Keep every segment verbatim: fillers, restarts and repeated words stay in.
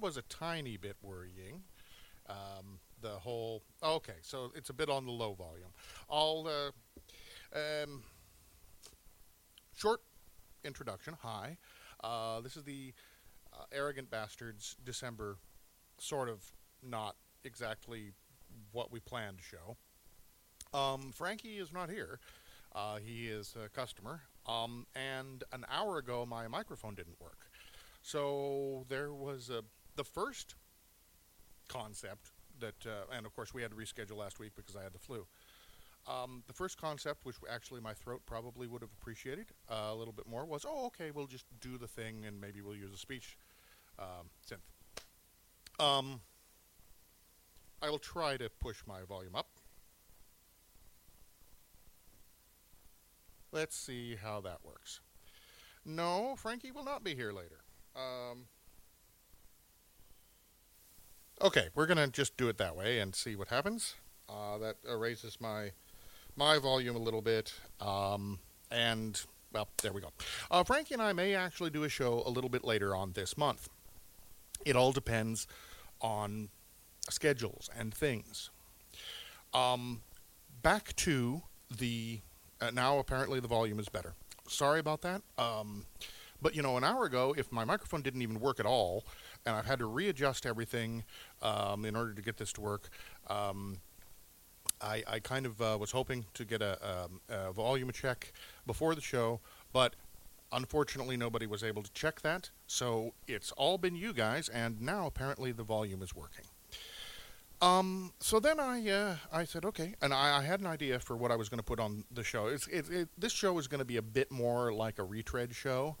that was a tiny bit worrying. Um, the whole... Okay, so it's a bit on the low volume. I'll... Uh, um, short introduction. Hi. Uh, this is the uh, Arrogant Bastards December, sort of not exactly what we planned show. Um, Frankie is not here. Uh, he is a customer. Um, and an hour ago, my microphone didn't work. So there was a, the first concept that, uh, and of course we had to reschedule last week because I had the flu. Um, the first concept, which actually my throat probably would have appreciated uh, a little bit more, was, oh, okay, we'll just do the thing and maybe we'll use a speech um, synth. Um, I will try to push my volume up. Let's see how that works. No, Frankie will not be here later. Um, okay, we're going to just do it that way and see what happens. Uh, that uh, raises my my volume a little bit. Um, and, well, there we go. Uh, Frankie and I may actually do a show a little bit later on this month. It all depends on schedules and things. Um, back to the... Uh, now, apparently, the volume is better. Sorry about that. Um, but, you know, an hour ago, if my microphone didn't even work at all, and I've had to readjust everything um, in order to get this to work, um, I, I kind of uh, was hoping to get a, a, a volume check before the show, but unfortunately, nobody was able to check that. So it's all been you guys, and now, apparently, the volume is working. Um, so then I uh, I said, okay, and I, I had an idea for what I was going to put on the show. It's, it, it, this show is going to be a bit more like a retread show,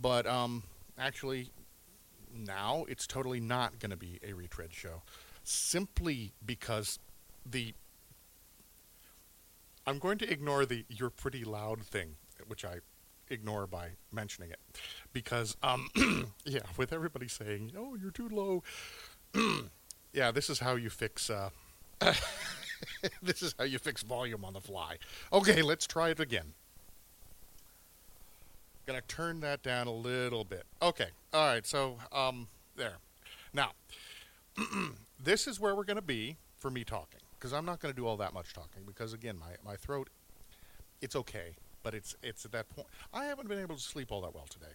but um, actually now it's totally not going to be a retread show, simply because the... I'm going to ignore the "you're pretty loud" thing, which I ignore by mentioning it, because, um, yeah, with everybody saying, oh, you're too low... Yeah, this is how you fix. Uh, this is how you fix volume on the fly. Okay, let's try it again. Gonna turn that down a little bit. Okay, all right. So um, there. Now, this is where we're gonna be for me talking, because I'm not gonna do all that much talking, because again, my my throat, it's okay, but it's it's at that point. I haven't been able to sleep all that well today,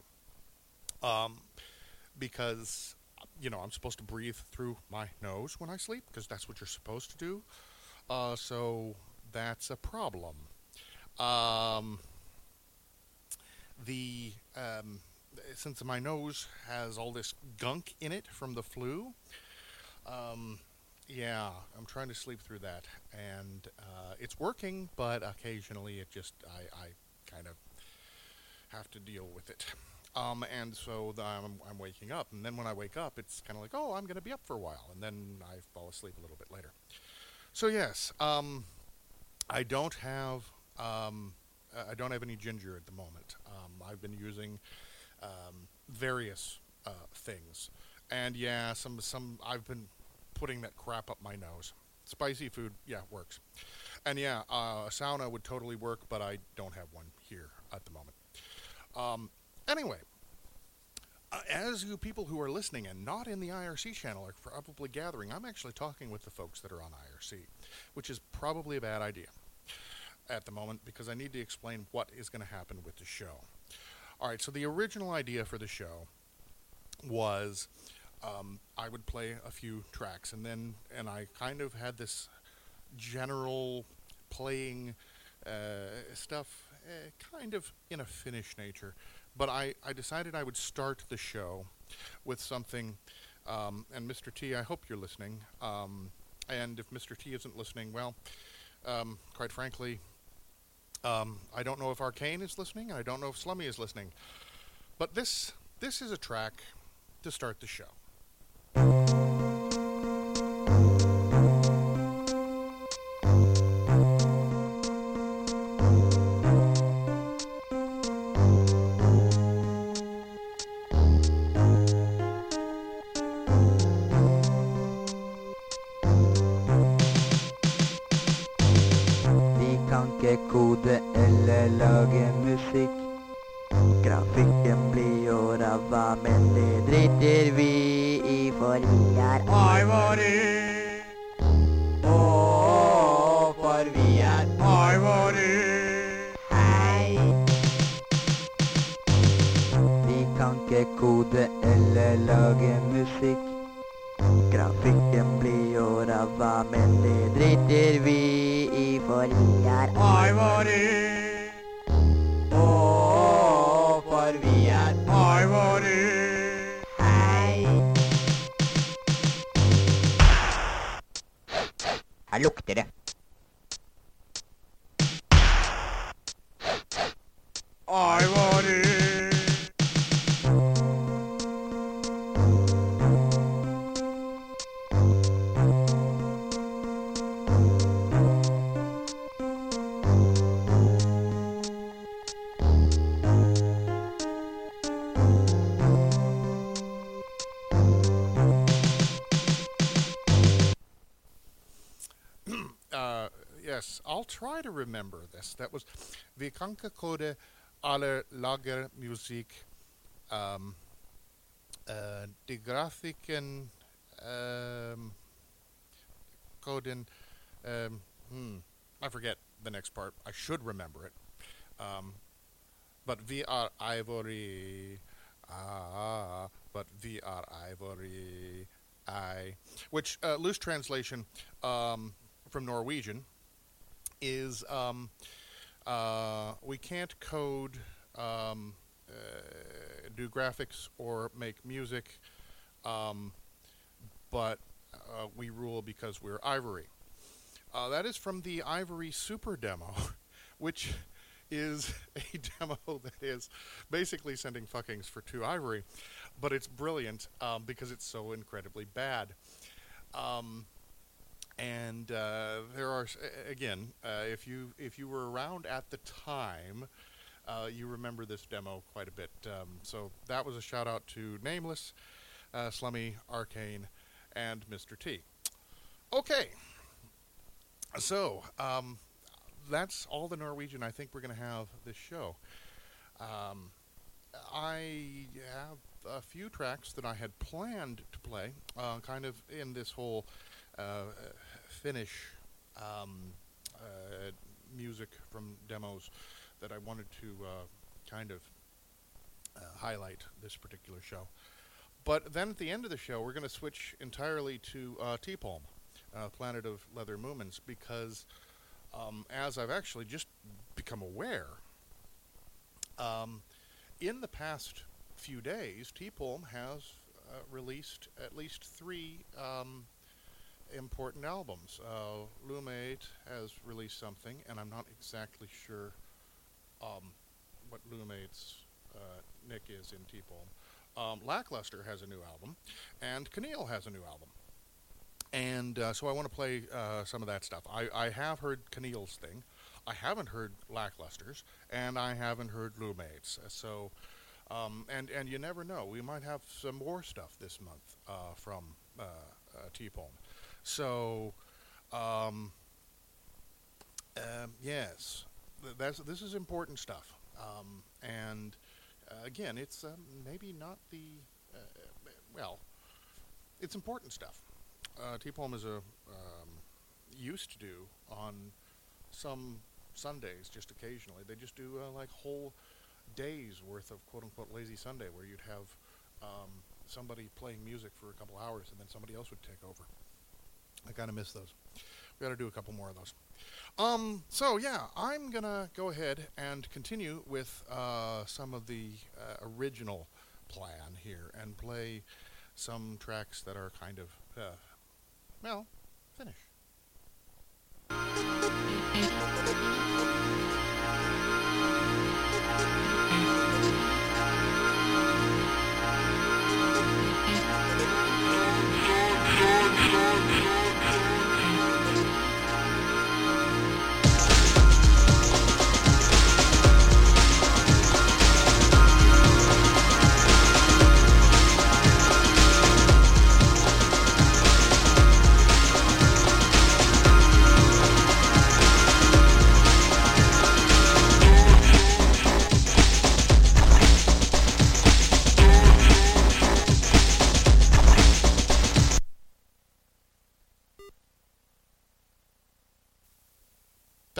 um, because. You know, I'm supposed to breathe through my nose when I sleep, because that's what you're supposed to do. Uh, so that's a problem. Um, the um, since my nose has all this gunk in it from the flu, um, yeah, I'm trying to sleep through that, and uh, it's working. But occasionally, it just I, I kind of have to deal with it. Um, and so the, I'm, I'm waking up, and then when I wake up, it's kind of like, oh, I'm going to be up for a while, and then I fall asleep a little bit later. So yes, um, I don't have um, I don't have any ginger at the moment. Um, I've been using um, various uh, things, and yeah, some some I've been putting that crap up my nose. Spicy food, yeah, works, and yeah, uh, a sauna would totally work, but I don't have one here at the moment. Um, Anyway, uh, as you people who are listening and not in the I R C channel are probably gathering, I'm actually talking with the folks that are on I R C, which is probably a bad idea at the moment, because I need to explain what is going to happen with the show. All right, so the original idea for the show was um, I would play a few tracks, and then and I kind of had this general playing uh, stuff uh, kind of in a finished nature. But I, I decided I would start the show with something, um, and Mister T, I hope you're listening. Um, and if Mister T isn't listening, well, um, quite frankly, um, I don't know if Arcane is listening, and I don't know if Slummy is listening. But this this is a track to start the show. Grafikken blir å ræva, men det driter vi i, vi är Ivory. Åh, för vi är Ivory. Hej. Vi kan inte kode eller lage musik. Grafiken blir orava, men det dritter vi i för vi är Ivory. Här luktar det. Ivory. I'll try to remember this. That was Vi kanske kode aller lager musik. Um, uh, die grafiken um, koden. Um, hmm, I forget the next part. I should remember it. Um, but vi are Ivory. Ah, but vi are Ivory. I, which uh, loose translation um, from Norwegian. Is um, uh, we can't code, um, uh, do graphics, or make music, um, but uh, we rule because we're Ivory. Uh, that is from the Ivory Super Demo, which is a demo that is basically sending fuckings for two Ivory, but it's brilliant um, because it's so incredibly bad. Um, And uh, there are again, uh, if you if you were around at the time, uh, you remember this demo quite a bit. Um, so that was a shout out to Nameless, uh, Slummy, Arcane, and Mister T. Okay, so um, that's all the Norwegian I think we're going to have this show. Um, I have a few tracks that I had planned to play, uh, kind of in this whole. Uh, Finnish um, uh, music from demos that I wanted to uh, kind of uh, highlight this particular show. But then at the end of the show, we're going to switch entirely to uh, T-Palm, uh, Planet of Leather Moomins, because um, as I've actually just become aware, um, in the past few days, T-Palm has uh, released at least three um, important albums. Uh, Lumate has released something, and I'm not exactly sure um, what Lumate's uh, nick is in T-Palm. Um, Lackluster has a new album, and Kaniel has a new album. And uh, so I want to play uh, some of that stuff. I, I have heard Kaniel's thing. I haven't heard Lackluster's, and I haven't heard Lumate's. So, um, and, and you never know. We might have some more stuff this month uh, from uh, uh, T-Palm. So, um, um, yes, th- that's, this is important stuff. Um, and, uh, again, it's um, maybe not the, uh, well, it's important stuff. Uh, T-Palm is a, um, used to do on some Sundays, just occasionally. They just do, uh, like, whole days worth of quote-unquote lazy Sunday where you'd have um, somebody playing music for a couple hours and then somebody else would take over. I kind of miss those. We got to do a couple more of those. Um, so, yeah, I'm going to go ahead and continue with uh, some of the uh, original plan here and play some tracks that are kind of, uh, well, Finnish.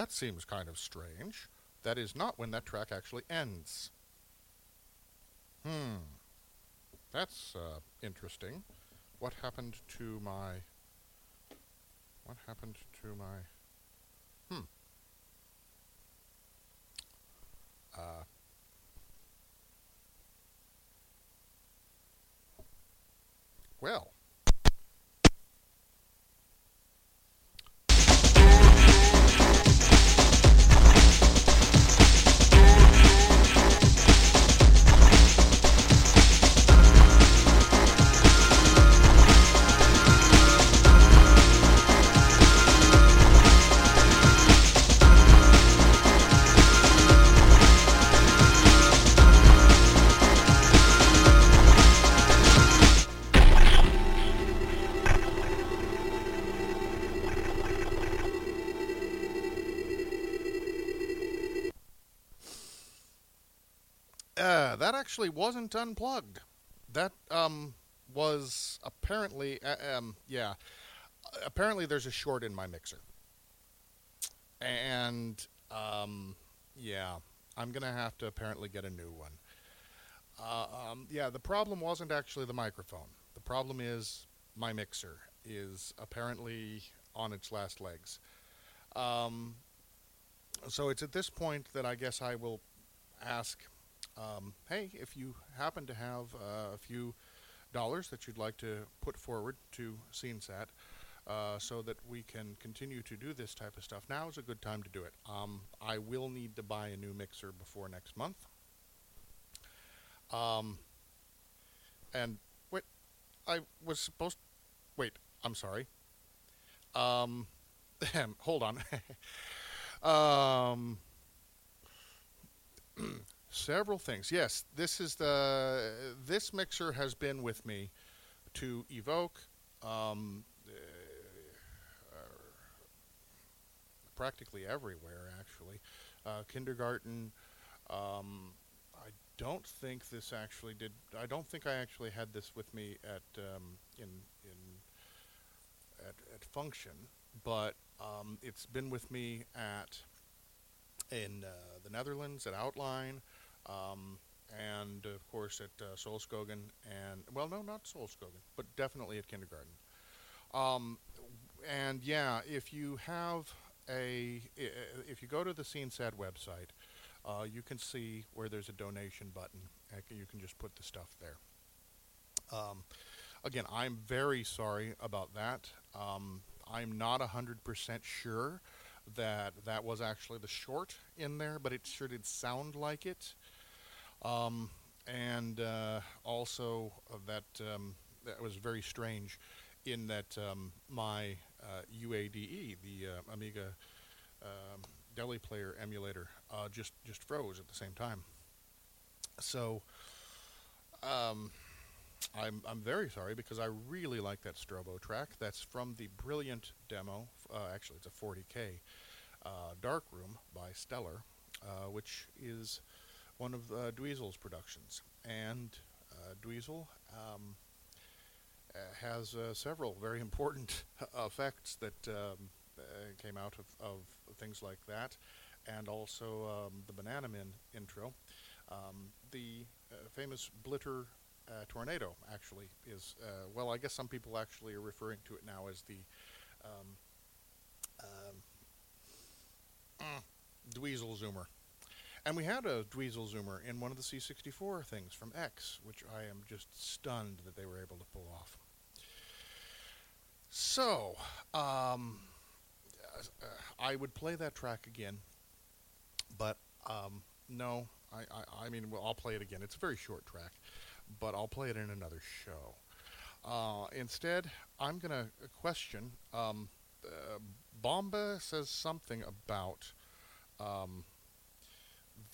that seems kind of strange. That is not when that track actually ends. Hmm. That's uh, interesting. What happened to my... What happened to my... Hmm. Uh... Well... actually wasn't unplugged. That um was apparently uh, um yeah apparently there's a short in my mixer, and um yeah I'm gonna have to apparently get a new one. Uh, um yeah the problem wasn't actually the microphone. The problem is my mixer is apparently on its last legs, um so it's at this point that I guess I will ask, Um, hey, if you happen to have uh, a few dollars that you'd like to put forward to SceneSat, uh, so that we can continue to do this type of stuff, now is a good time to do it. Um, I will need to buy a new mixer before next month. Um, and, wait, I was supposed... Wait, I'm sorry. Um, hold on. um... Several things. Yes, this is the this mixer has been with me to evoke, um, uh, uh, practically everywhere. Actually, uh, kindergarten. Um, I don't think this actually did. I don't think I actually had this with me at um, in in at, at function, but um, it's been with me at in uh, the Netherlands at Outline. Um, and, of course, at uh, Solskogen and, well, no, not Solskogen, but definitely at kindergarten. Um, and, yeah, if you have a, I if you go to the SceneSat website, uh, you can see where there's a donation button. You can just put the stuff there. Um, again, I'm very sorry about that. Um, I'm not one hundred percent sure that that was actually the short in there, but it sure did sound like it. Um, and uh, also uh, that um, that was very strange in that um, my uh, U A D E, the uh, Amiga um, Deli Player emulator, uh, just, just froze at the same time. So um, I'm, I'm very sorry, because I really like that strobo track. That's from the brilliant demo, uh, actually it's a forty K, uh, Dark Room by Stellar, uh, which is one of uh, Dweezil's productions, and uh, Dweezil um, uh, has uh, several very important effects that um, uh, came out of, of things like that, and also um, the Banana Min intro. Um, the uh, famous Blitter uh, Tornado actually is, uh, well, I guess some people actually are referring to it now as the um, um, mm, Dweezil Zoomer. And we had a Dweezil Zoomer in one of the C sixty-four things from X, which I am just stunned that they were able to pull off. So, um, uh, I would play that track again, but um, no, I, I, I mean, well, I'll play it again. It's a very short track, but I'll play it in another show. Uh, instead, I'm going to question, um, uh, Bomba says something about... Um,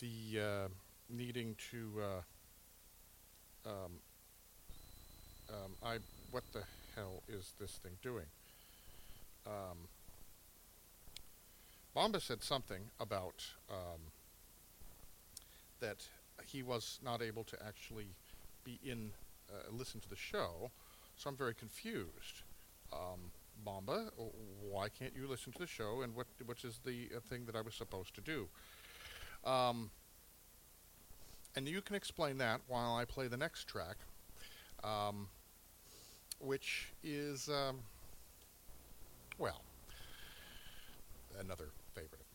the uh, needing to uh, um, um, I what the hell is this thing doing? Um, Bomba said something about um, that he was not able to actually be in uh, listen to the show, so I'm very confused. Um, Bomba, why can't you listen to the show? And what which is the uh, thing that I was supposed to do? Um, and you can explain that while I play the next track, um, which is, um, well, another favorite of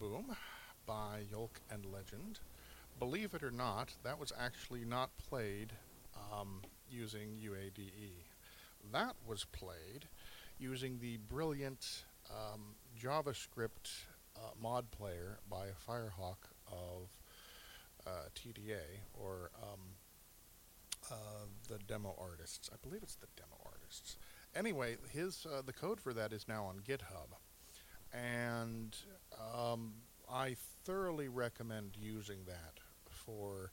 Boom by Yolkin Legend. Believe it or not, that was actually not played um, using U A D E. That was played using the brilliant um, JavaScript uh, mod player by Firehawk of uh, T D A, or um, uh, the demo artists. I believe it's the demo artists. Anyway, his uh, the code for that is now on GitHub. And um, I thoroughly recommend using that for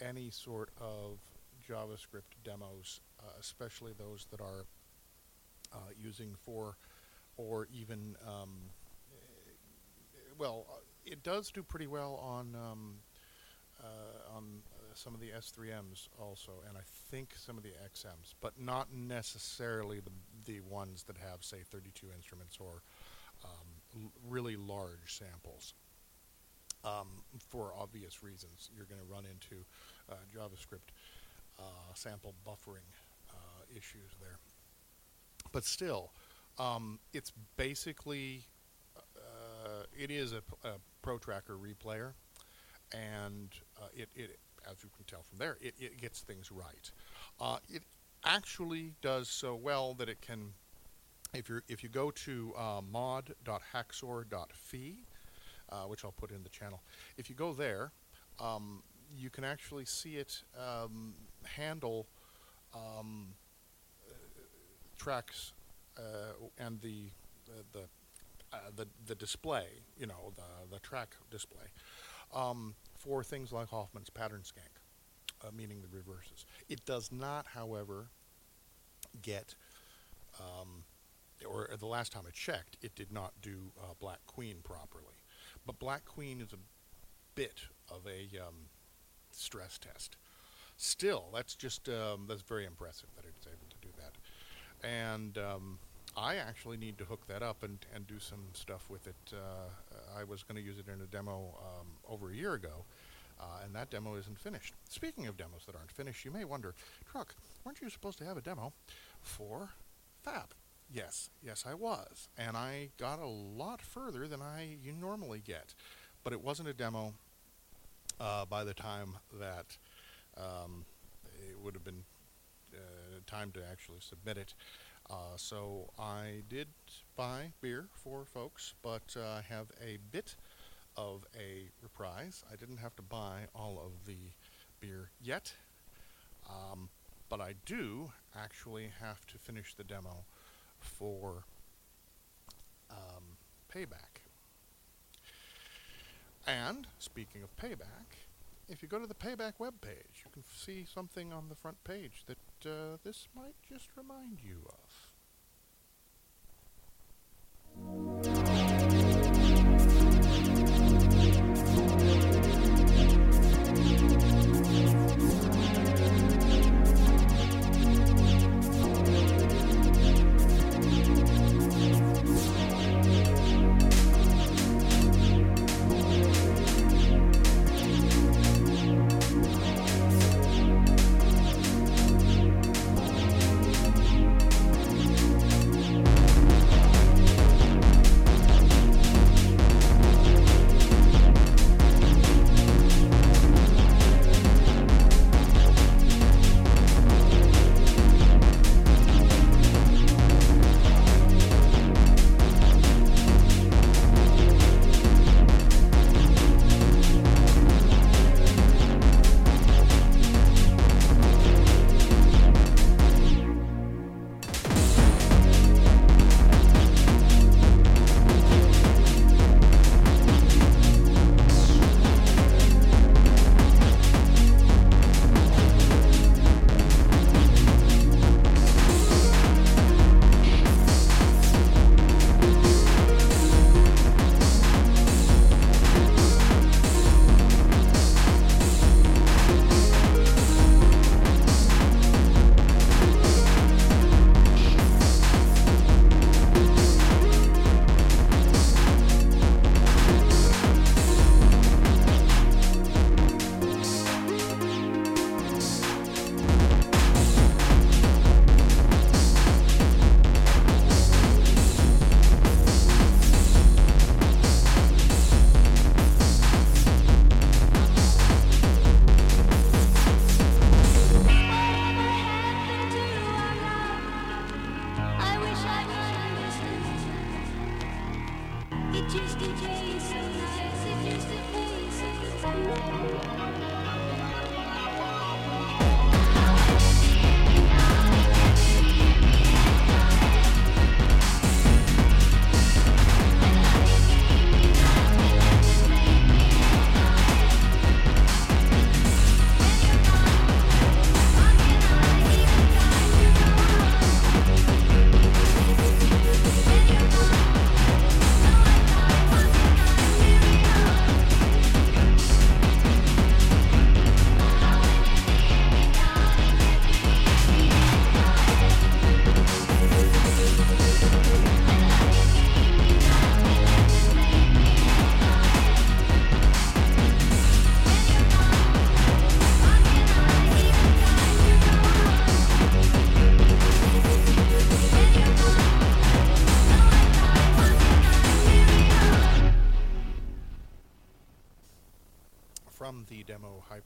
any sort of JavaScript demos, uh, especially those that are uh, using for or even, um, well, it does do pretty well on um, uh, on some of the S three Ms also, and I think some of the X Ms, but not necessarily the, the ones that have, say, thirty-two instruments or um, l- really large samples. Um, for obvious reasons, you're going to run into uh, JavaScript uh, sample buffering uh, issues there. But still, um, it's basically, uh, it is a, a ProTracker replayer, and uh, it, it, as you can tell from there, it, it gets things right. Uh, it actually does so well that it can, if you're if you go to uh, mod dot haxor dot f i, Uh, which I'll put in the channel. If you go there, um, you can actually see it um, handle um, uh, tracks uh, and the uh, the uh, the the display, you know, the the track display um, for things like Hoffman's Pattern Skank, uh, meaning the reverses. It does not, however, get. Um, or the last time I checked, it did not do uh, Black Queen properly. But Black Queen is a bit of a um, stress test. Still, that's just um, that's very impressive that it's able to do that. And um, I actually need to hook that up and, and do some stuff with it. Uh, I was going to use it in a demo um, over a year ago, uh, and that demo isn't finished. Speaking of demos that aren't finished, you may wonder, Truck, weren't you supposed to have a demo for Fab? Yes, yes I was, and I got a lot further than I you normally get, but it wasn't a demo uh, by the time that um, it would have been uh, time to actually submit it. Uh, so I did buy beer for folks, but I uh, have a bit of a reprise. I didn't have to buy all of the beer yet, um, but I do actually have to finish the demo for um, Payback. And speaking of Payback, if you go to the Payback webpage, you can f- see something on the front page that uh, this might just remind you of.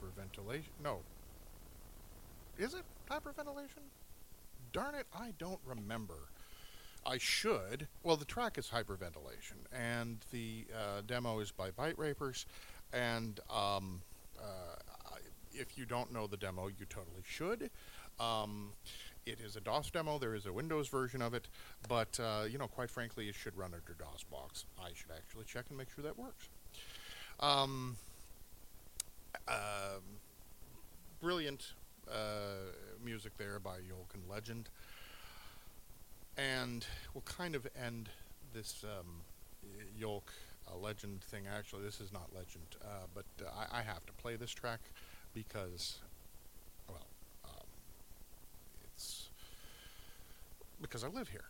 Hyperventilation. No. Is it Hyperventilation? Darn it, I don't remember. I should. Well, the track is Hyperventilation, and the uh, demo is by ByteRapers, and um, uh, I, if you don't know the demo, you totally should. Um, it is a DOS demo. There is a Windows version of it, but, uh, you know, quite frankly, it should run under DOSBox. I should actually check and make sure that works. Um, uh, brilliant uh, music there by Yolkin Legend. And we'll kind of end this um, Yolk uh, Legend thing. Actually, this is not Legend, uh, but uh, I, I have to play this track because, well, um, it's because I live here.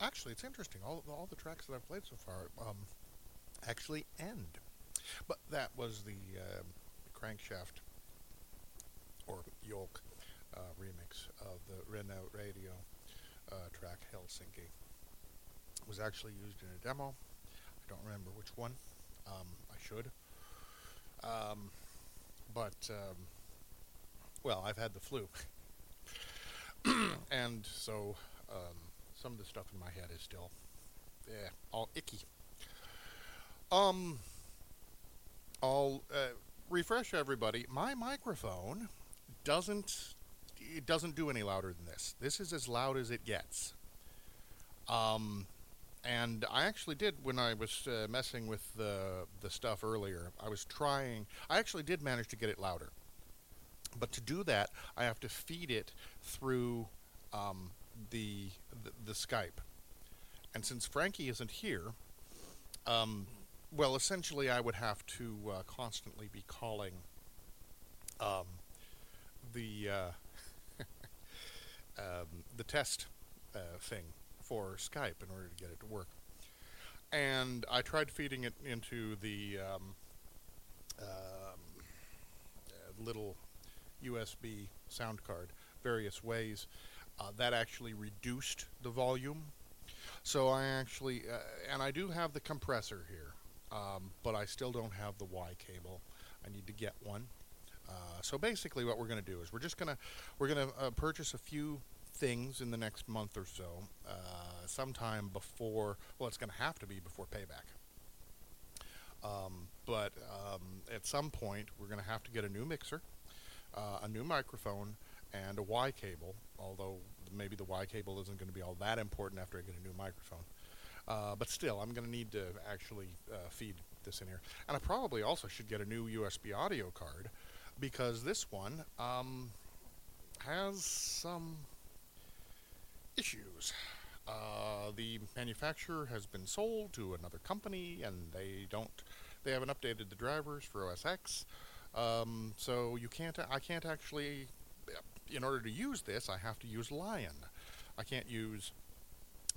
Actually, it's interesting. All, all the tracks that I've played so far um, actually end. But that was the uh, Crankshaft or Yolk uh, remix of the Renault Radio uh, track Helsinki. It was actually used in a demo. I don't remember which one. Um, I should. Um, but, um, well, I've had the flu. And so um, some of the stuff in my head is still yeah, all icky. Um, I'll uh, refresh everybody. My microphone doesn't, it doesn't do any louder than this. This is as loud as it gets. Um, and I actually did, when I was uh, messing with the, the stuff earlier, I was trying, I actually did manage to get it louder. But to do that, I have to feed it through um, the, the the Skype. And since Frankie isn't here, um, well, essentially I would have to uh, constantly be calling um, the uh, um, the test uh, thing for Skype in order to get it to work. And I tried feeding it into the um, um, little U S B sound card various ways. Uh, that actually reduced the volume. So I actually, uh, and I do have the compressor here, um, but I still don't have the Y cable. I need to get one. Uh, so basically what we're going to do is we're just going to, we're going to uh, purchase a few things in the next month or so, uh, sometime before, well, it's going to have to be before payback. Um, but um, at some point we're going to have to get a new mixer. Uh, a new microphone, and a Y cable, although maybe the Y cable isn't going to be all that important after I get a new microphone. Uh, but still, I'm going to need to actually uh, feed this in here. And I probably also should get a new U S B audio card, because this one um, has some issues. Uh, the manufacturer has been sold to another company, and they don't, they haven't updated the drivers for O S X. Um, so you can't, I can't actually, in order to use this, I have to use Lion. I can't use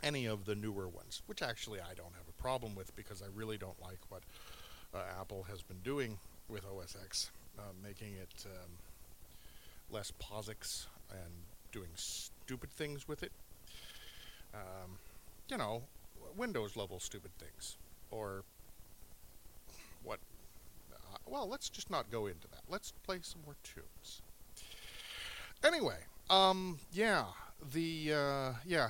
any of the newer ones, which actually I don't have a problem with because I really don't like what uh, Apple has been doing with O S X, uh, making it um, less POSIX and doing stupid things with it. Um, you know, Windows level stupid things, or what. Uh, well, let's just not go into that. Let's play some more tunes. Anyway, um, yeah, the, uh, yeah,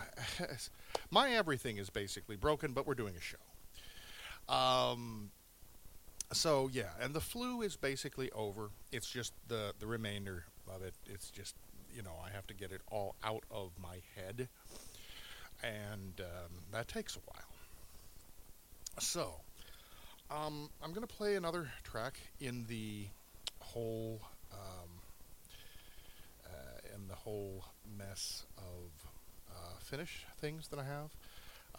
my everything is basically broken, but we're doing a show. Um, so, yeah, and the flu is basically over. It's just the, the remainder of it. It's just, you know, I have to get it all out of my head, and um, that takes a while. So... Um, I'm going to play another track in the whole um, uh, in the whole mess of uh, Finnish things that I have.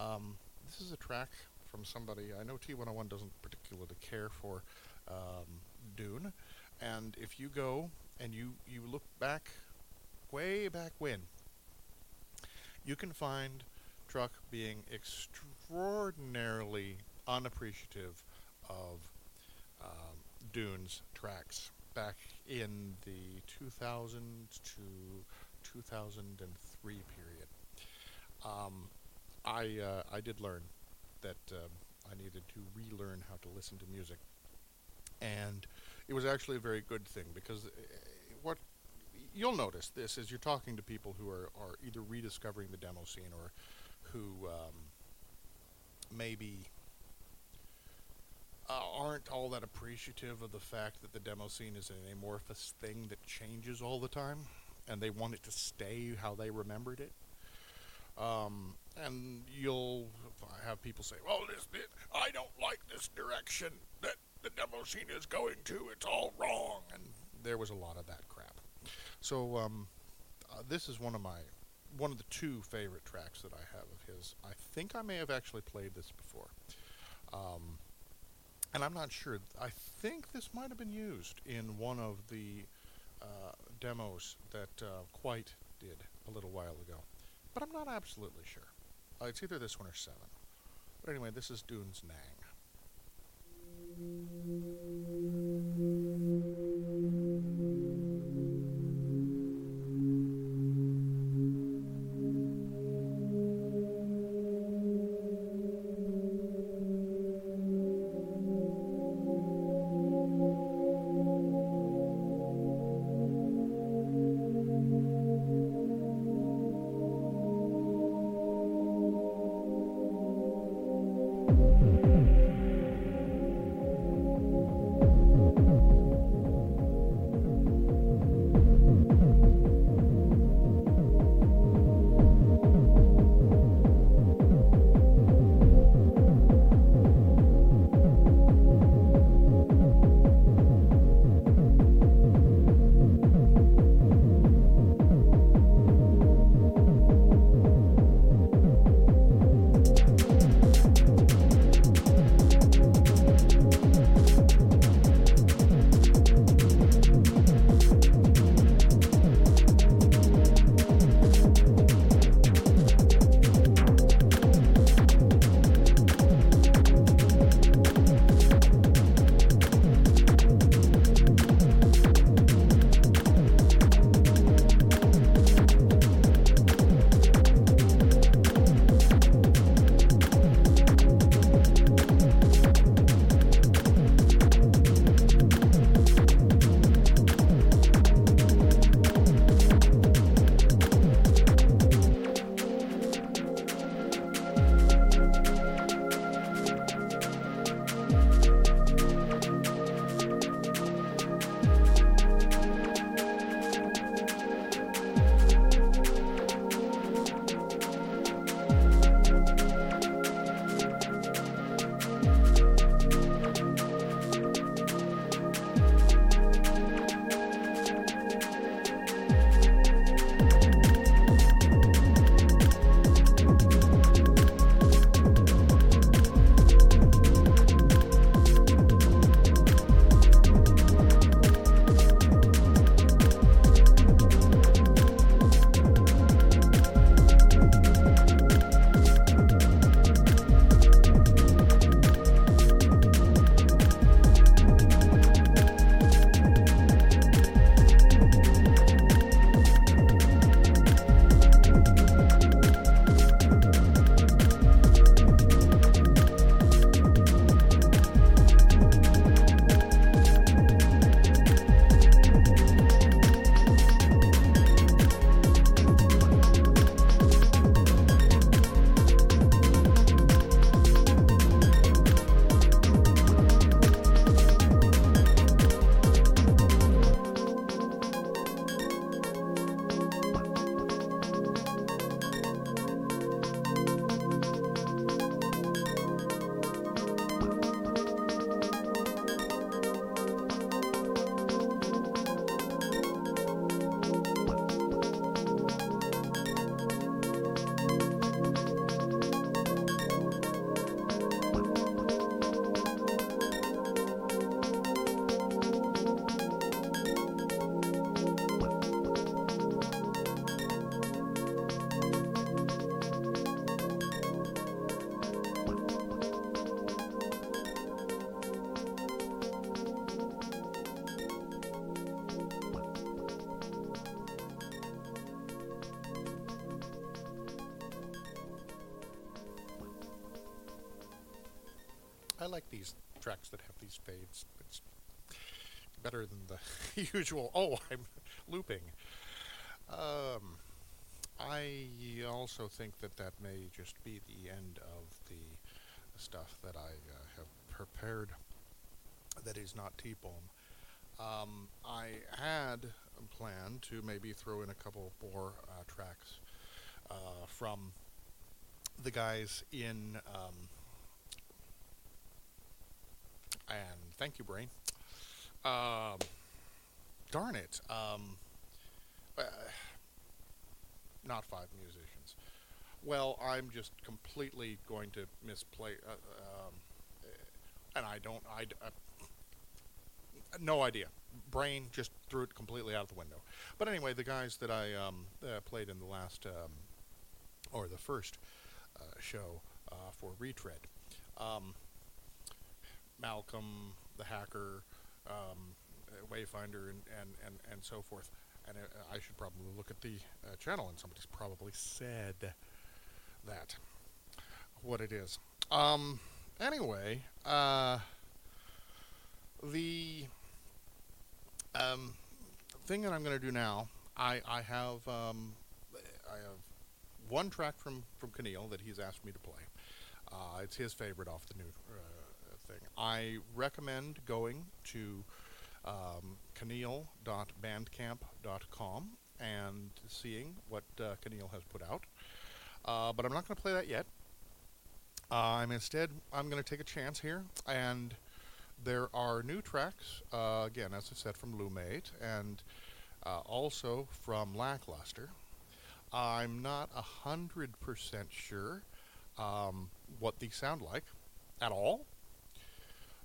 Um, this is a track from somebody I know T one oh one doesn't particularly care for um, Dune, and if you go and you, you look back way back when, you can find Truck being extraordinarily unappreciative of um, Dune's tracks back in the two thousand to two thousand three period. Um, I uh, I did learn that um, I needed to relearn how to listen to music, and it was actually a very good thing, because what you'll notice this is you're talking to people who are, are either rediscovering the demo scene or who um, maybe Uh, aren't all that appreciative of the fact that the demo scene is an amorphous thing that changes all the time, and they want it to stay how they remembered it. Um, and you'll have people say, well, this, it, I don't like this direction that the demo scene is going to. It's all wrong. And there was a lot of that crap. So um, uh, this is one of my, one of the two favorite tracks that I have of his. I think I may have actually played this before. Um... And I'm not sure. I think this might have been used in one of the uh, demos that uh, Quite did a little while ago. But I'm not absolutely sure. Uh, it's either this one or seven. But anyway, this is Dune's Nang. I like these tracks that have these fades. It's better than the usual. Oh, I'm looping. Um, I also think that that may just be the end of the stuff that I uh, have prepared that is not T-Bone. Um, I had planned to maybe throw in a couple more uh, tracks uh, from the guys in... Um, And thank you, Brain. Um, darn it. Um, uh, not five musicians. Well, I'm just completely going to misplay. Uh, um, and I don't. I uh, no idea. Brain just threw it completely out of the window. But anyway, the guys that I um, uh, played in the last um, or the first uh, show uh, for Retread. Um, Malcolm, the hacker, um, Wayfinder, and, and, and, and so forth. And uh, I should probably look at the uh, channel, and somebody's probably said that, what it is. Um, anyway, uh, the um, thing that I'm going to do now, I, I have um, I have one track from, from Kaniel that he's asked me to play. Uh, it's his favorite off the new uh, thing. I recommend going to um, kaniel dot bandcamp dot com and seeing what uh, Kaniel has put out. Uh, but I'm not going to play that yet. I'm um, instead I'm going to take a chance here, and there are new tracks uh, again, as I said, from Lumate and uh, also from Lackluster. I'm not a hundred percent sure um, what these sound like at all.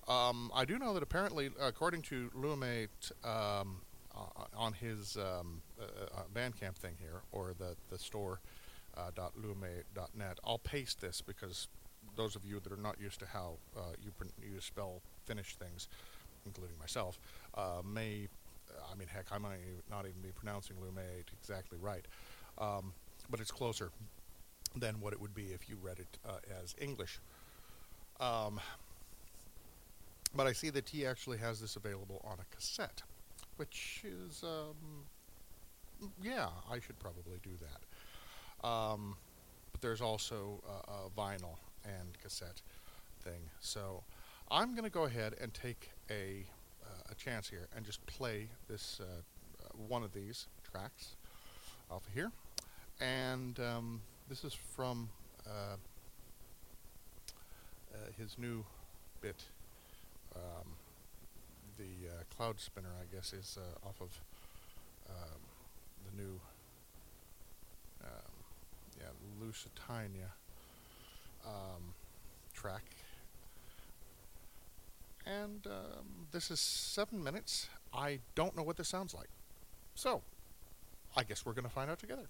Um, I do know that apparently, according to Lumate um, uh, on his um, uh, uh, Bandcamp thing here, or the the store uh, .lumate dot net. I'll paste this because those of you that are not used to how uh, you, pr you spell Finnish things, including myself, uh, may, I mean, heck, I might not even be pronouncing Lumate exactly right, um, but it's closer than what it would be if you read it uh, as English. Um, but I see that he actually has this available on a cassette, which is, um, yeah, I should probably do that. Um, but there's also uh, a vinyl and cassette thing, so I'm gonna go ahead and take a uh, a chance here and just play this uh, uh, one of these tracks off of here, and um, this is from uh, uh, his new bit, um, the uh, Cloud Spinner, I guess, is uh, off of um, the new um, yeah Lusitania Um, track, and um, this is seven minutes. I don't know what this sounds like, so I guess we're gonna find out together.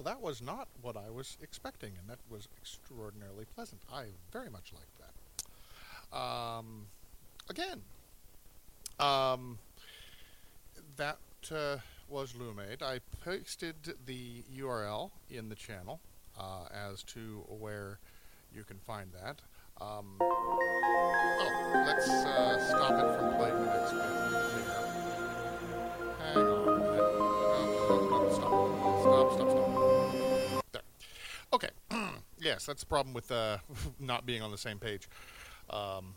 well, that was not what I was expecting, and that was extraordinarily pleasant. I very much liked that. Um, again, um, that uh, was Lumate. I posted the U R L in the channel uh, as to where you can find that. Um, oh, let's uh, stop it from playing the next bit. Hang on a minute. Oh, stop, stop, stop, stop. There. Okay. Yes, that's the problem with uh, not being on the same page um,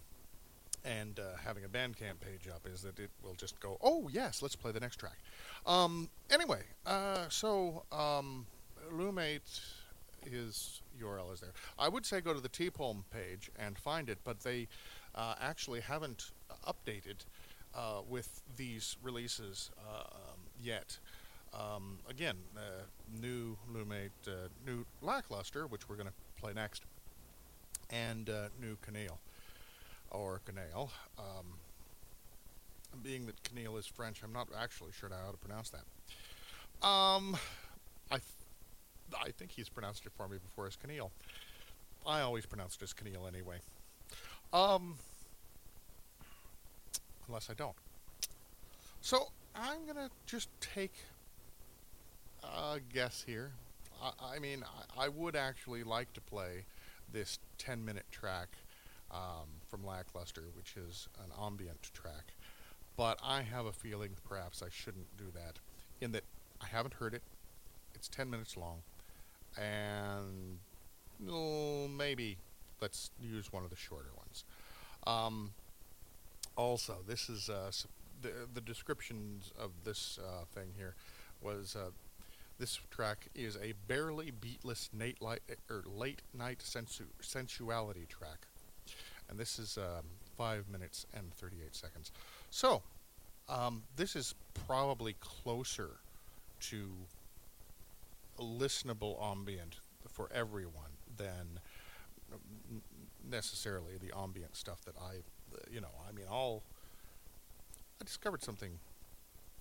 and uh, having a Bandcamp page up, is that it will just go, oh, yes, let's play the next track. Um, anyway, uh, so um, Lumate... his U R L is there. I would say go to the T P O M page and find it, but they uh, actually haven't updated uh, with these releases uh, um, yet. Um, again, uh, new Lumate, uh, new Lackluster, which we're going to play next, and uh, new Kaniel, or Kaniel. Um, being that Kaniel is French, I'm not actually sure how to pronounce that. Um, I th I think he's pronounced it for me before as Kaniel. I always pronounce it as Kaniel anyway. Um, unless I don't. So I'm going to just take a guess here. I, I mean, I, I would actually like to play this ten minute track um, from Lackluster, which is an ambient track. But I have a feeling perhaps I shouldn't do that, in that I haven't heard it. It's ten minutes long. And oh, maybe let's use one of the shorter ones. Um, also, this is uh, the, the descriptions of this uh, thing here was uh, this track is a barely beatless late light or late night sensu sensuality track, and this is um, five minutes and thirty-eight seconds. So um, this is probably closer to listenable ambient for everyone than necessarily the ambient stuff that I, you know, I mean, I'll, I discovered something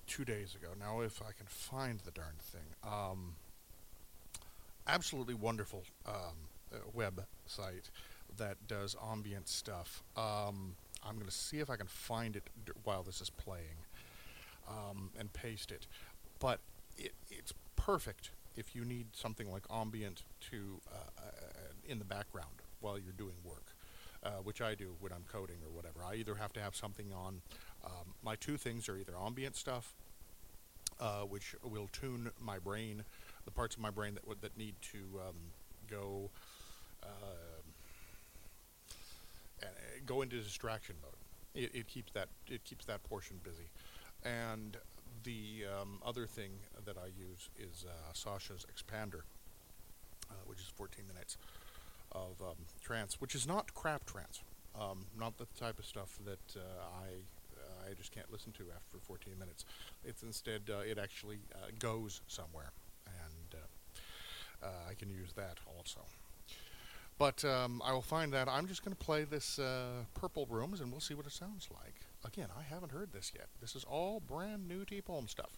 two days ago. Now, if I can find the darn thing, um, absolutely wonderful um, uh, website that does ambient stuff. Um, I'm going to see if I can find it d while this is playing um, and paste it. But it, it's perfect if you need something like ambient to uh, uh, in the background while you're doing work, uh, which I do when I'm coding or whatever. I either have to have something on. Um, my two things are either ambient stuff, uh, which will tune my brain, the parts of my brain that would that need to um, go uh, and, uh, go into distraction mode. It, it keeps that it keeps that portion busy, and the um, other thing that I use is uh, Sasha's Expander, uh, which is fourteen minutes of um, trance, which is not crap trance, um, not the type of stuff that uh, I uh, I just can't listen to after fourteen minutes. It's instead uh, it actually uh, goes somewhere, and uh, uh, I can use that also. But um, I will find that. I'm just going to play this uh, Purple Rooms, and we'll see what it sounds like. Again, I haven't heard this yet. This is all brand new T P O M stuff.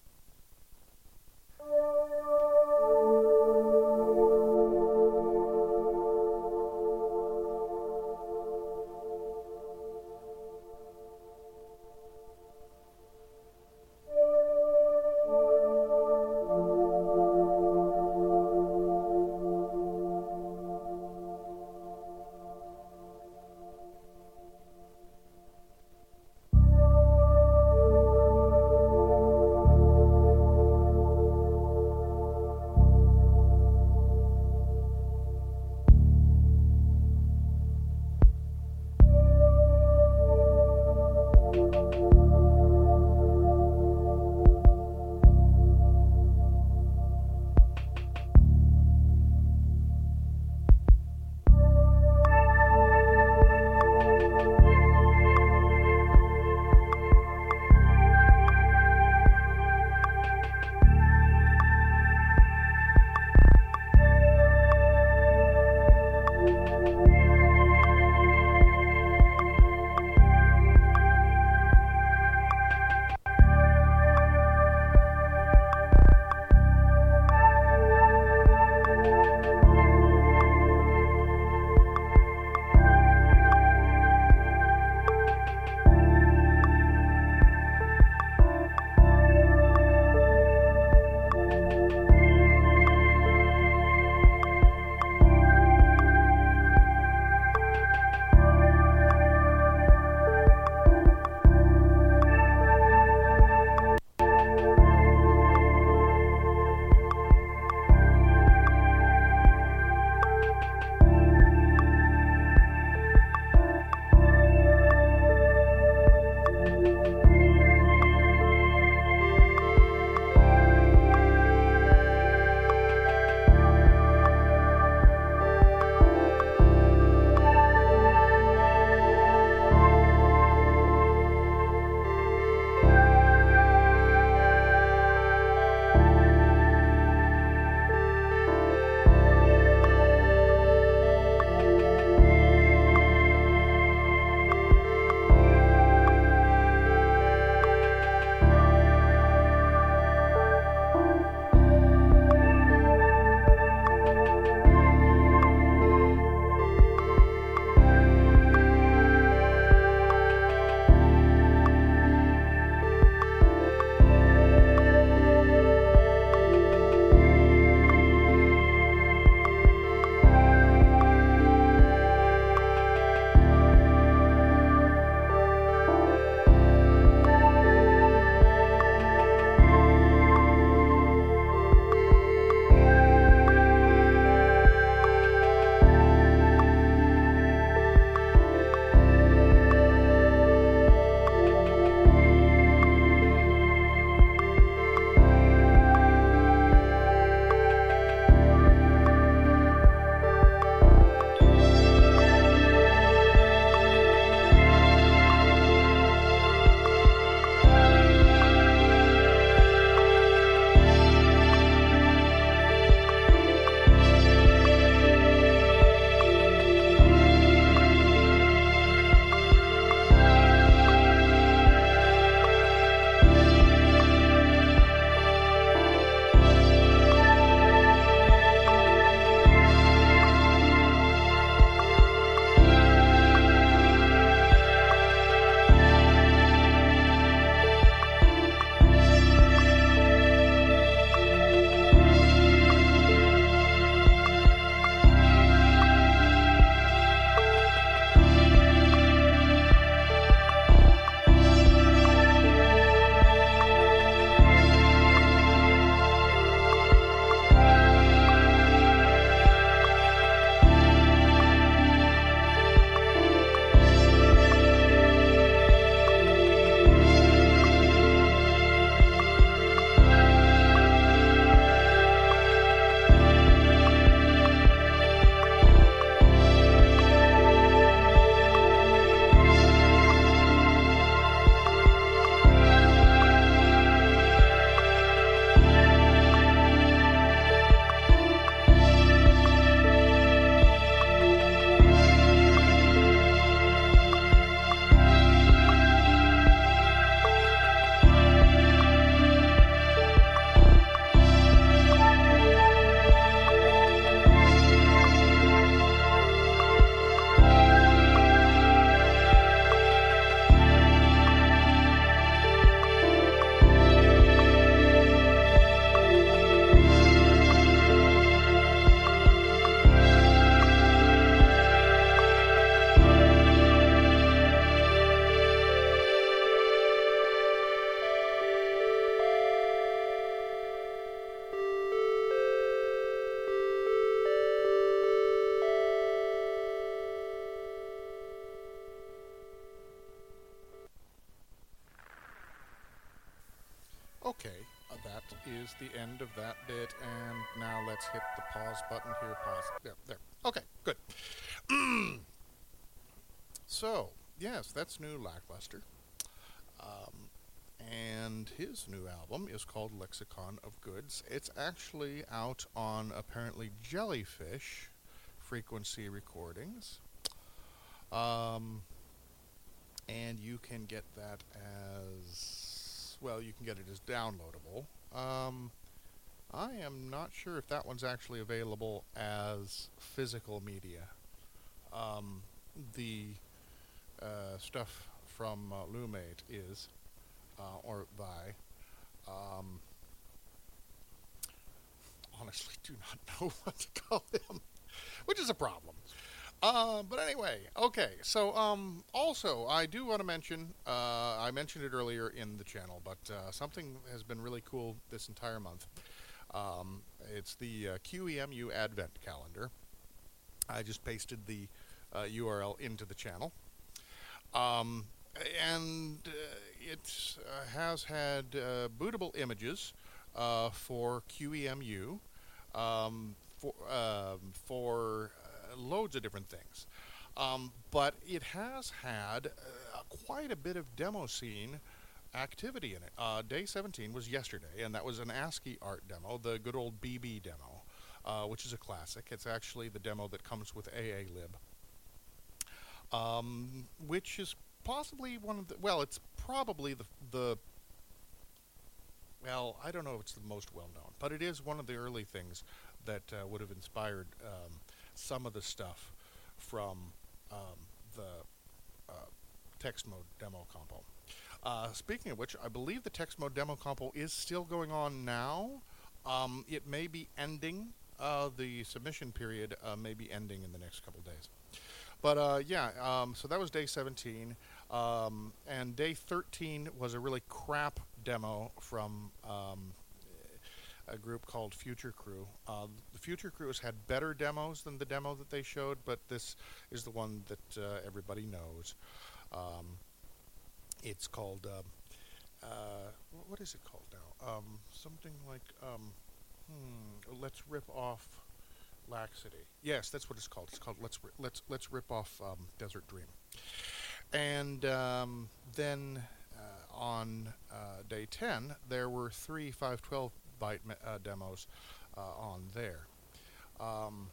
Okay, uh, that is the end of that bit, and now let's hit the pause button here. Pause. There, there. Okay, good. So, yes, that's new Lackluster. Um, and his new album is called Lexicon of Goods. It's actually out on, apparently, Jellyfish Frequency Recordings. Um, and you can get that as, well, you can get it as downloadable. Um, I am not sure if that one's actually available as physical media. Um, the uh, stuff from uh, Lumate is, uh, or by, um, honestly do not know what to call them, which is a problem. Uh, but anyway, okay, so um, also I do want to mention, uh, I mentioned it earlier in the channel, but uh, something has been really cool this entire month. Um, it's the uh, Q E M U Advent Calendar. I just pasted the uh, U R L into the channel. Um, and uh, it uh, has had uh, bootable images uh, for Q E M U, um, for, uh, for uh, loads of different things. Um, but it has had uh, quite a bit of demo scene activity in it. Uh, day seventeen was yesterday, and that was an ASCII art demo, the good old B B demo, uh, which is a classic. It's actually the demo that comes with A A lib. Um, which is possibly one of the, well, it's probably the, the, well, I don't know if it's the most well-known, but it is one of the early things that uh, would have inspired um, some of the stuff from um, the uh, text mode demo compo. Uh, speaking of which, I believe the text mode demo compo is still going on now. Um, it may be ending, uh, the submission period uh, may be ending in the next couple days. But uh, yeah, um, so that was day seventeen, um, and day thirteen was a really crap demo from um, a group called Future Crew. Uh, the Future Crew has had better demos than the demo that they showed, but this is the one that uh, everybody knows. Um, it's called, uh, uh, what is it called now? Um, something like, um, hmm, let's rip off Laxity. Yes, that's what it's called. It's called Let's Let's Let's Rip Off um, Desert Dream. And um, then uh, on uh, day ten, there were three five twelve byte uh, demos uh, on there. Um,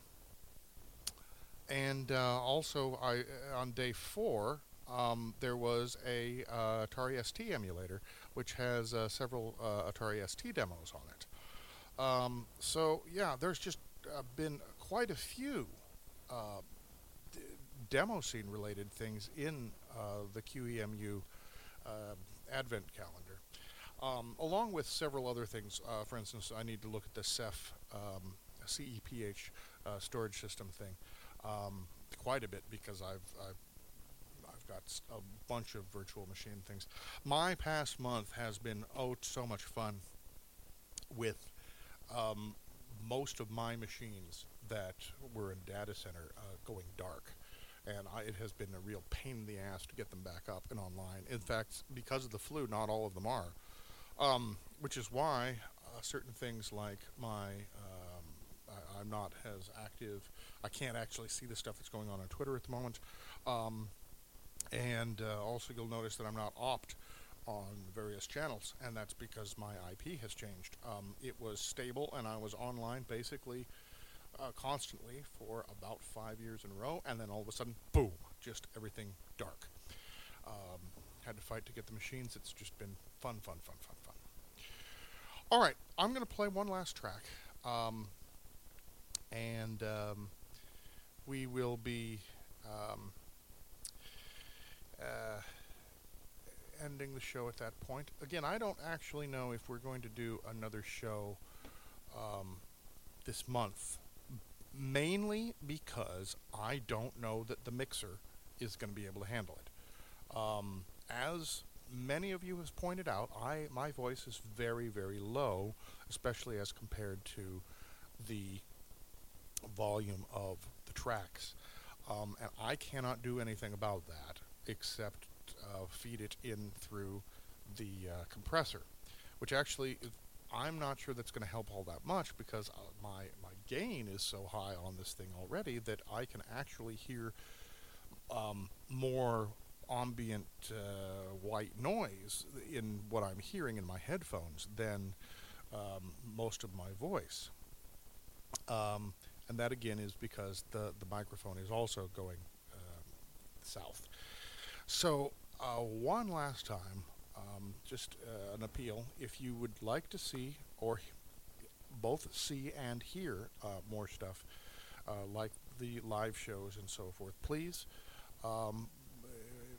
and uh, also I uh, on day four, um, there was a uh, Atari S T emulator, which has uh, several uh, Atari S T demos on it. Um, so yeah, there's just Uh, been quite a few uh, d demo scene related things in uh, the Q E M U uh, Advent Calendar, um, along with several other things. Uh, for instance, I need to look at the Ceph, um, C E P H uh, storage system thing um, quite a bit because I've, I've I've got a bunch of virtual machine things. My past month has been oh so much fun with. Um, most of my machines that were in data center uh, going dark, and I, it has been a real pain in the ass to get them back up and online. In fact, because of the flu, not all of them are, um, which is why uh, certain things like my um, I, I'm not as active. I can't actually see the stuff that's going on on Twitter at the moment, um, and uh, also you'll notice that I'm not opt on various channels, and that's because my I P has changed. Um, it was stable, and I was online basically uh, constantly for about five years in a row, and then all of a sudden, boom, just everything dark. Um, had to fight to get the machines. It's just been fun, fun, fun, fun, fun. All right, I'm going to play one last track, um, and um, we will be... Um, uh, ending the show at that point. Again, I don't actually know if we're going to do another show um, this month, mainly because I don't know that the mixer is going to be able to handle it. Um, as many of you have pointed out, I my voice is very, very low, especially as compared to the volume of the tracks. Um, and I cannot do anything about that except Uh, feed it in through the uh, compressor, which actually I'm not sure that's going to help all that much, because uh, my, my gain is so high on this thing already that I can actually hear um, more ambient uh, white noise in what I'm hearing in my headphones than um, most of my voice. Um, and that again is because the, the microphone is also going um, south. So uh, one last time, um, just uh, an appeal, if you would like to see or both see and hear uh, more stuff uh, like the live shows and so forth, please um,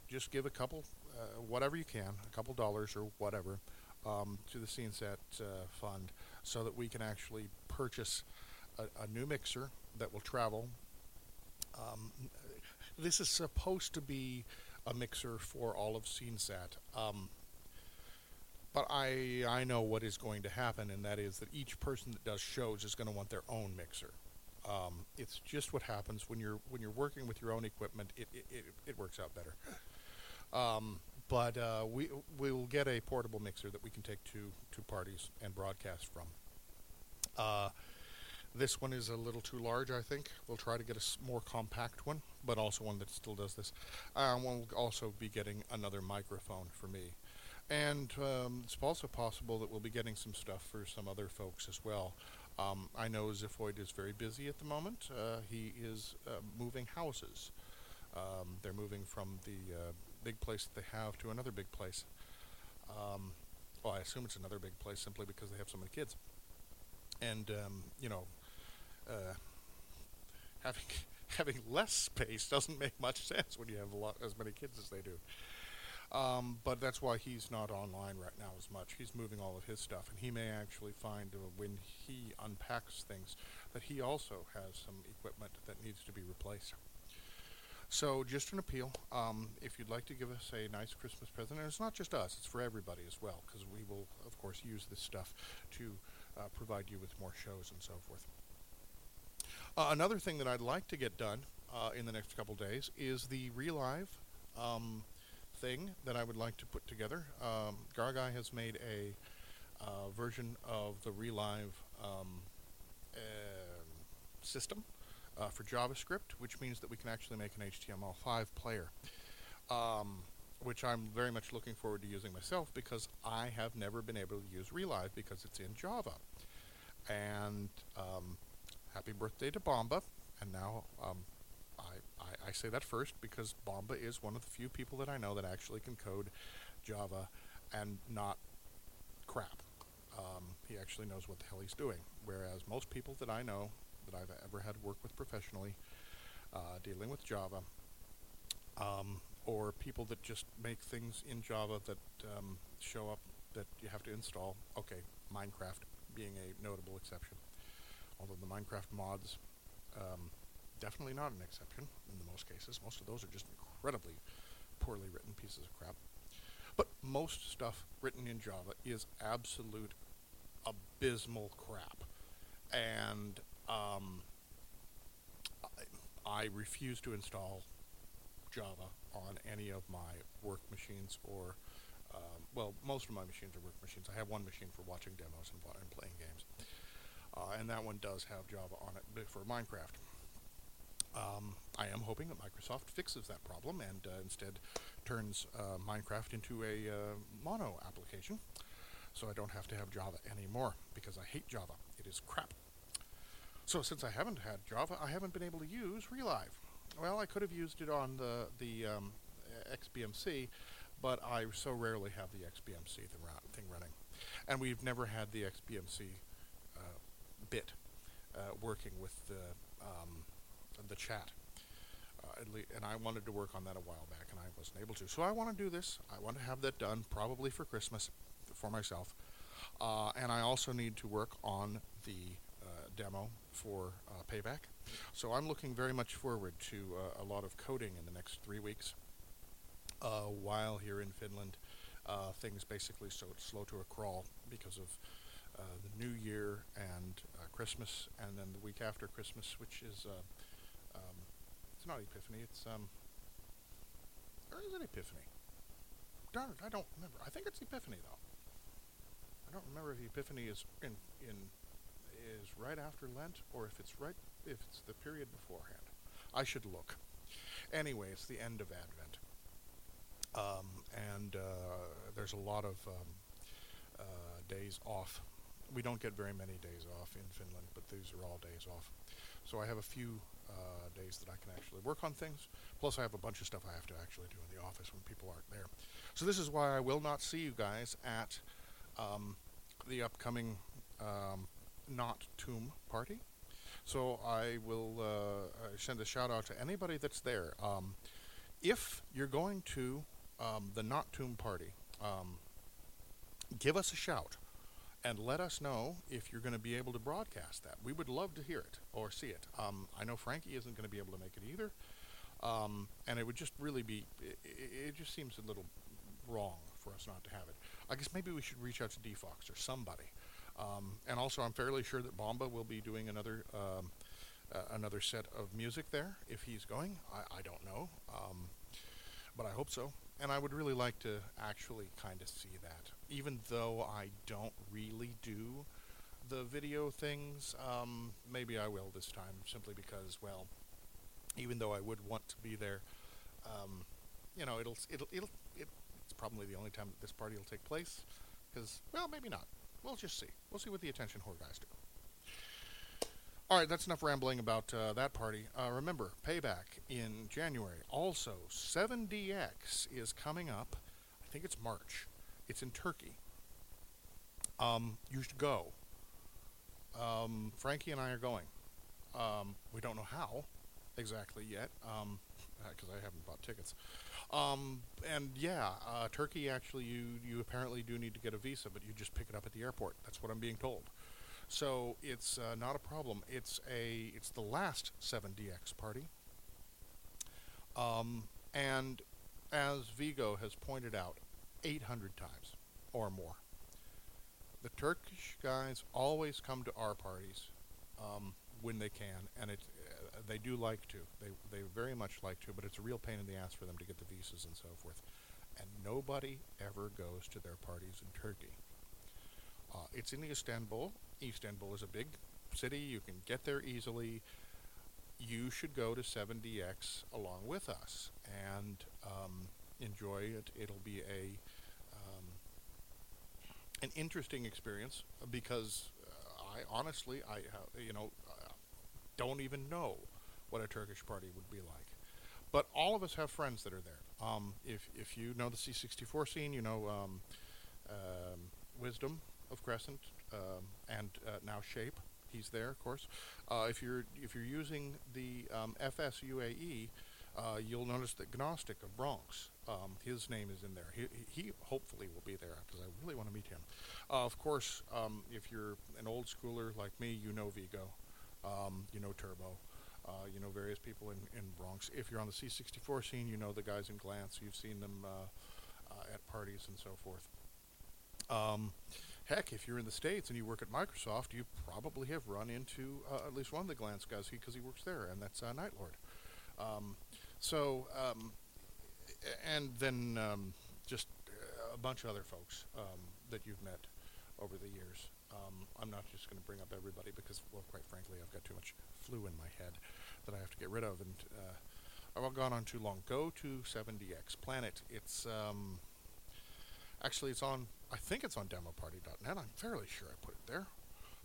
just give a couple, uh, whatever you can, a couple dollars or whatever, um, to the SceneSat uh, fund, so that we can actually purchase a, a new mixer that will travel. Um, this is supposed to be a mixer for all of SceneSat, um, but I I know what is going to happen, and that is that each person that does shows is going to want their own mixer. Um, it's just what happens when you're when you're working with your own equipment. It it, it, it works out better. Um, but uh, we we will get a portable mixer that we can take to, to parties and broadcast from. Uh, this one is a little too large, I think. We'll try to get a s more compact one, but also one that still does this. Uh, we'll also be getting another microphone for me. And um, it's also possible that we'll be getting some stuff for some other folks as well. Um, I know Ziphoid is very busy at the moment. Uh, he is uh, moving houses. Um, they're moving from the... Uh, big place that they have to another big place. Um, well, I assume it's another big place simply because they have so many kids. And, um, you know, uh, having having less space doesn't make much sense when you have a lot, as many kids as they do. Um, but that's why he's not online right now as much. He's moving all of his stuff, and he may actually find uh, when he unpacks things that he also has some equipment that needs to be replaced. So just an appeal, um, if you'd like to give us a nice Christmas present, and it's not just us, it's for everybody as well, because we will, of course, use this stuff to uh, provide you with more shows and so forth. Uh, another thing that I'd like to get done uh, in the next couple days is the Relive um, thing that I would like to put together. Um, Gargai has made a uh, version of the Relive um, uh, system for JavaScript, which means that we can actually make an H T M L five player, um, which I'm very much looking forward to using myself, because I have never been able to use Relive because it's in Java. And um, happy birthday to Bomba. And now um, I, I, I say that first because Bomba is one of the few people that I know that actually can code Java and not crap. Um, he actually knows what the hell he's doing, whereas most people that I know that I've ever had work with professionally, uh, dealing with Java, um, or people that just make things in Java that um, show up that you have to install. Okay, Minecraft being a notable exception. Although the Minecraft mods, um, definitely not an exception in the most cases. Most of those are just incredibly poorly written pieces of crap. But most stuff written in Java is absolute abysmal crap. And Um, I refuse to install Java on any of my work machines or, um, well, most of my machines are work machines. I have one machine for watching demos and, and playing games, uh, and that one does have Java on it for Minecraft. Um, I am hoping that Microsoft fixes that problem and uh, instead turns uh, Minecraft into a uh, mono application, so I don't have to have Java anymore, because I hate Java. It is crap. So since I haven't had Java, I haven't been able to use Relive. Well, I could have used it on the, the um, X B M C, but I so rarely have the X B M C th thing running. And we've never had the X B M C uh, bit uh, working with the, um, the chat. Uh, at least, and I wanted to work on that a while back, and I wasn't able to. So I want to do this. I want to have that done, probably for Christmas, for myself. Uh, and I also need to work on the demo for uh, payback. So I'm looking very much forward to uh, a lot of coding in the next three weeks. Uh, while here in Finland, uh, things basically so it's slow to a crawl because of uh, the New Year and uh, Christmas, and then the week after Christmas, which is uh, um, it's not Epiphany. It's um, or is it Epiphany? Darn it, I don't remember. I think it's Epiphany though. I don't remember if the Epiphany is in in is right after Lent or if it's right if it's the period beforehand. I should look. Anyway, it's the end of Advent, um, and uh, there's a lot of um, uh, days off. We don't get very many days off in Finland, but these are all days off. So I have a few uh, days that I can actually work on things. Plus I have a bunch of stuff I have to actually do in the office when people aren't there. So this is why I will not see you guys at um, the upcoming um, Not Tomb Party. So I will uh, send a shout out to anybody that's there. Um, if you're going to um, the Not Tomb Party, um, give us a shout. And let us know if you're going to be able to broadcast that. We would love to hear it or see it. Um, I know Frankie isn't going to be able to make it either. Um, and it would just really be, it, it just seems a little wrong for us not to have it. I guess maybe we should reach out to DeFox or somebody. Um, and also I'm fairly sure that Bomba will be doing another um, uh, another set of music there. If he's going, I, I don't know. Um, but I hope so. And I would really like to actually kind of see that, even though I don't really do the video things. Um, maybe I will this time, simply because, well, even though I would want to be there, um, you know, it'll it'll it'll it, it's probably the only time that this party will take place. Because, well, maybe not. We'll just see. We'll see what the attention whore guys do. All right, that's enough rambling about uh, that party. Uh, remember, Payback in January. Also, seven D X is coming up. I think it's March. It's in Turkey. Um, you should go. Um, Frankie and I are going. Um, we don't know how exactly yet, um, because I haven't bought tickets. Um, and yeah, uh, Turkey, actually, you, you apparently do need to get a visa, but you just pick it up at the airport. That's what I'm being told. So it's uh, not a problem. It's a it's the last seven D X party. Um, and as Vigo has pointed out eight hundred times or more, the Turkish guys always come to our parties um, when they can, and it uh, they do like to. They they very much like to, but it's a real pain in the ass for them to get the visas and so forth. And nobody ever goes to their parties in Turkey. Uh, it's in Istanbul. Istanbul is a big city. You can get there easily. You should go to seven D X along with us and um, enjoy it. It'll be a um, an interesting experience because uh, I honestly, I uh, you know, uh, don't even know what a Turkish party would be like. But all of us have friends that are there. Um, if if you know the C sixty-four scene, you know um, um, Wisdom of Crescent, um, and uh, now Shape, he's there, of course. Uh, if you're if you're using the um, F S U A E, uh, you'll notice that Gnostic of Bronx, um, his name is in there. He, he hopefully will be there because I really want to meet him. Uh, of course, um, if you're an old schooler like me, you know Vigo, um, you know Turbo, uh, you know various people in, in Bronx. If you're on the C sixty-four scene, you know the guys in Glantz. You've seen them uh, uh, at parties and so forth. Um, heck, if you're in the States and you work at Microsoft, you probably have run into uh, at least one of the Glantz guys because he works there, and that's uh, Nightlord. Um, so, um, and then um, just a bunch of other folks um, that you've met over the years. Um, I'm not just going to bring up everybody because, well, quite frankly, I've got too much flu in my head that I have to get rid of, and uh, I've gone on too long. Go to seven D X Planet. It's... Um, Actually, it's on, I think it's on Demo Party dot net. I'm fairly sure I put it there.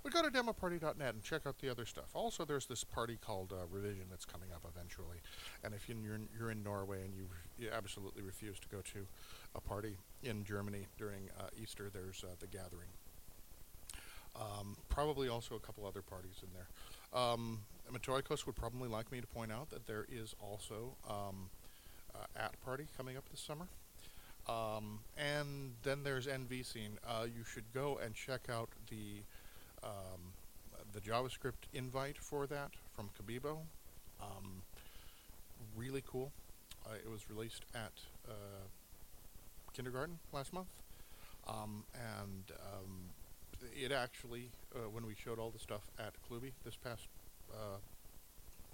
But go to Demo Party dot net and check out the other stuff. Also, there's this party called uh, Revision that's coming up eventually. And if you're in, you're in Norway and you, you absolutely refuse to go to a party in Germany during uh, Easter, there's uh, The Gathering. Um, probably also a couple other parties in there. Um, Matoikos would probably like me to point out that there is also um, uh, at party coming up this summer. Um, and then there's N V Scene. Uh, you should go and check out the um, the JavaScript invite for that from Kabibo. Um, really cool. Uh, it was released at uh, Kindergarten last month, um, and um, it actually uh, when we showed all the stuff at Klubi this past uh,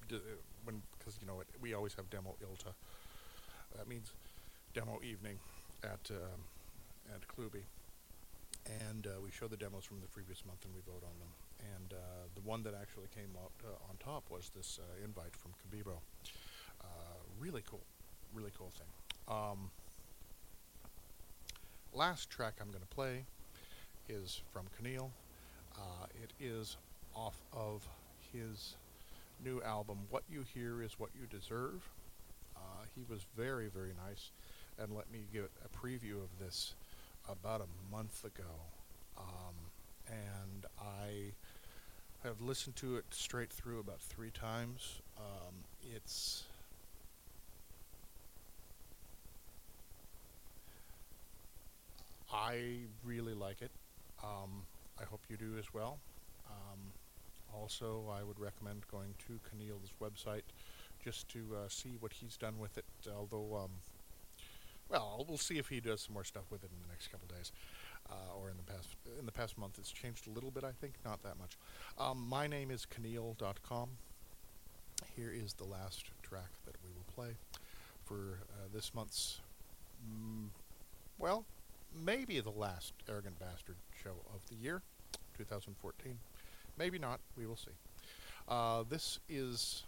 d when because you know it, we always have demo ilta. That means demo evening at um, at Klubi, and uh, we show the demos from the previous month and we vote on them. And uh, the one that actually came out uh, on top was this uh, invite from Kabibo. Uh, really cool, really cool thing. Um, last track I'm going to play is from kaniel. Uh, it is off of his new album, What You Hear Is What You Deserve. Uh, he was very, very nice and let me give a preview of this about a month ago. Um, and I have listened to it straight through about three times. Um, it's... I really like it. Um, I hope you do as well. Um, also, I would recommend going to kaniel's website just to uh, see what he's done with it, although, um, well, we'll see if he does some more stuff with it in the next couple days, uh, or in the past in the past month. It's changed a little bit, I think, not that much. Um, my name is kaniel dot com. Here is the last track that we will play for uh, this month's, mm, well, maybe the last Arrogant Bastard show of the year, twenty fourteen. Maybe not. We will see. Uh, this is...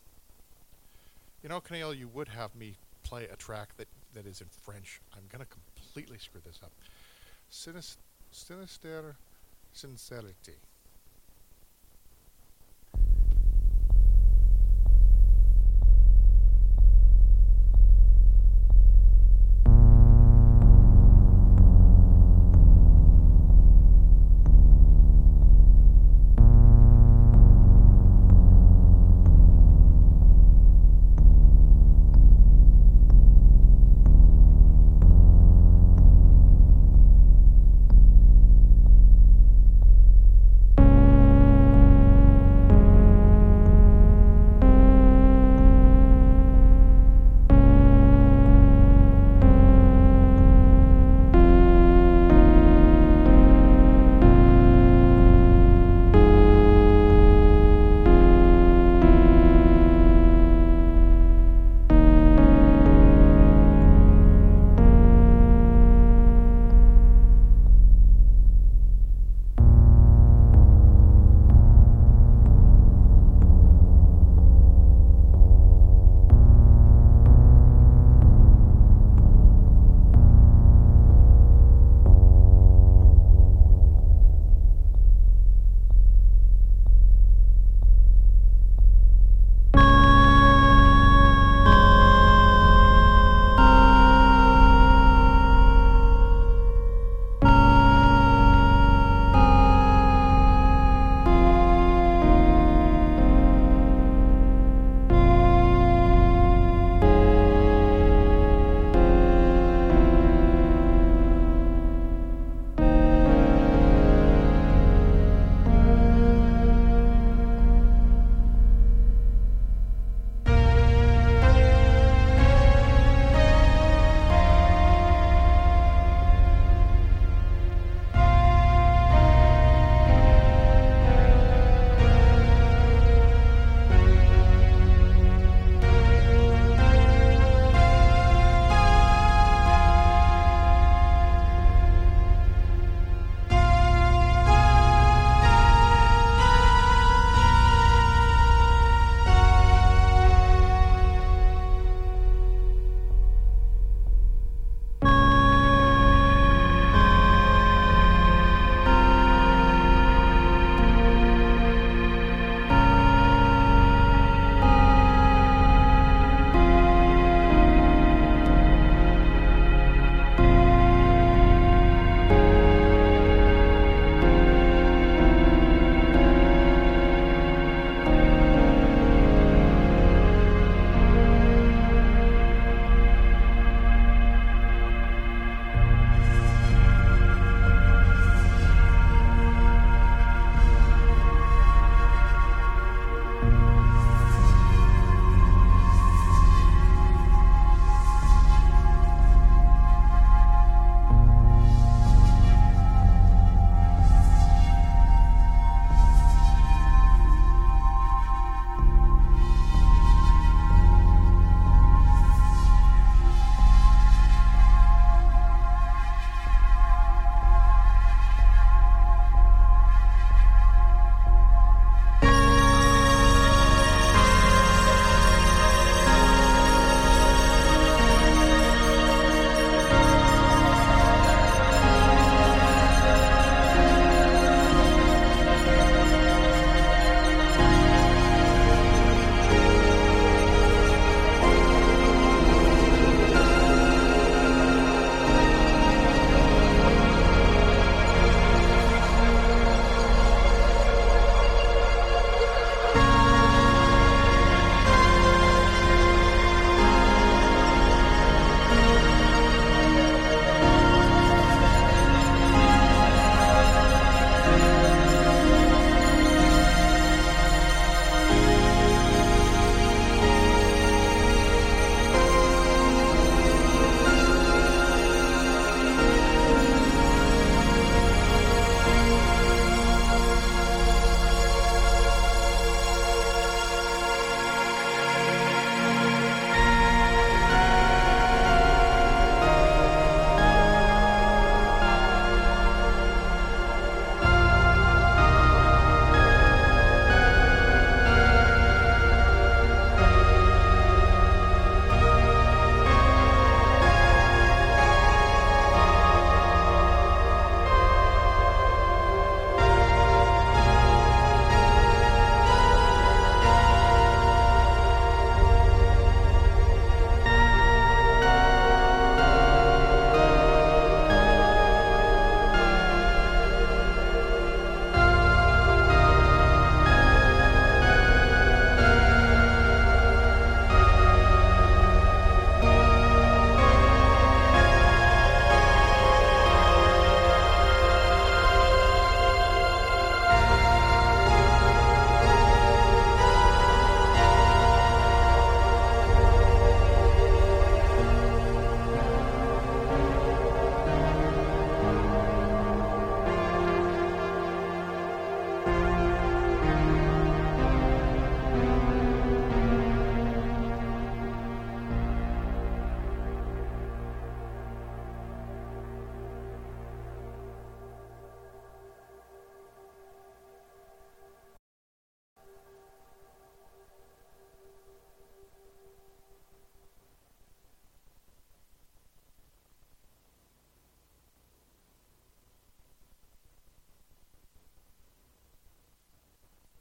You know, kaniel, you would have me play a track that, that is in French. I'm going to completely screw this up. Sinister Sincerity.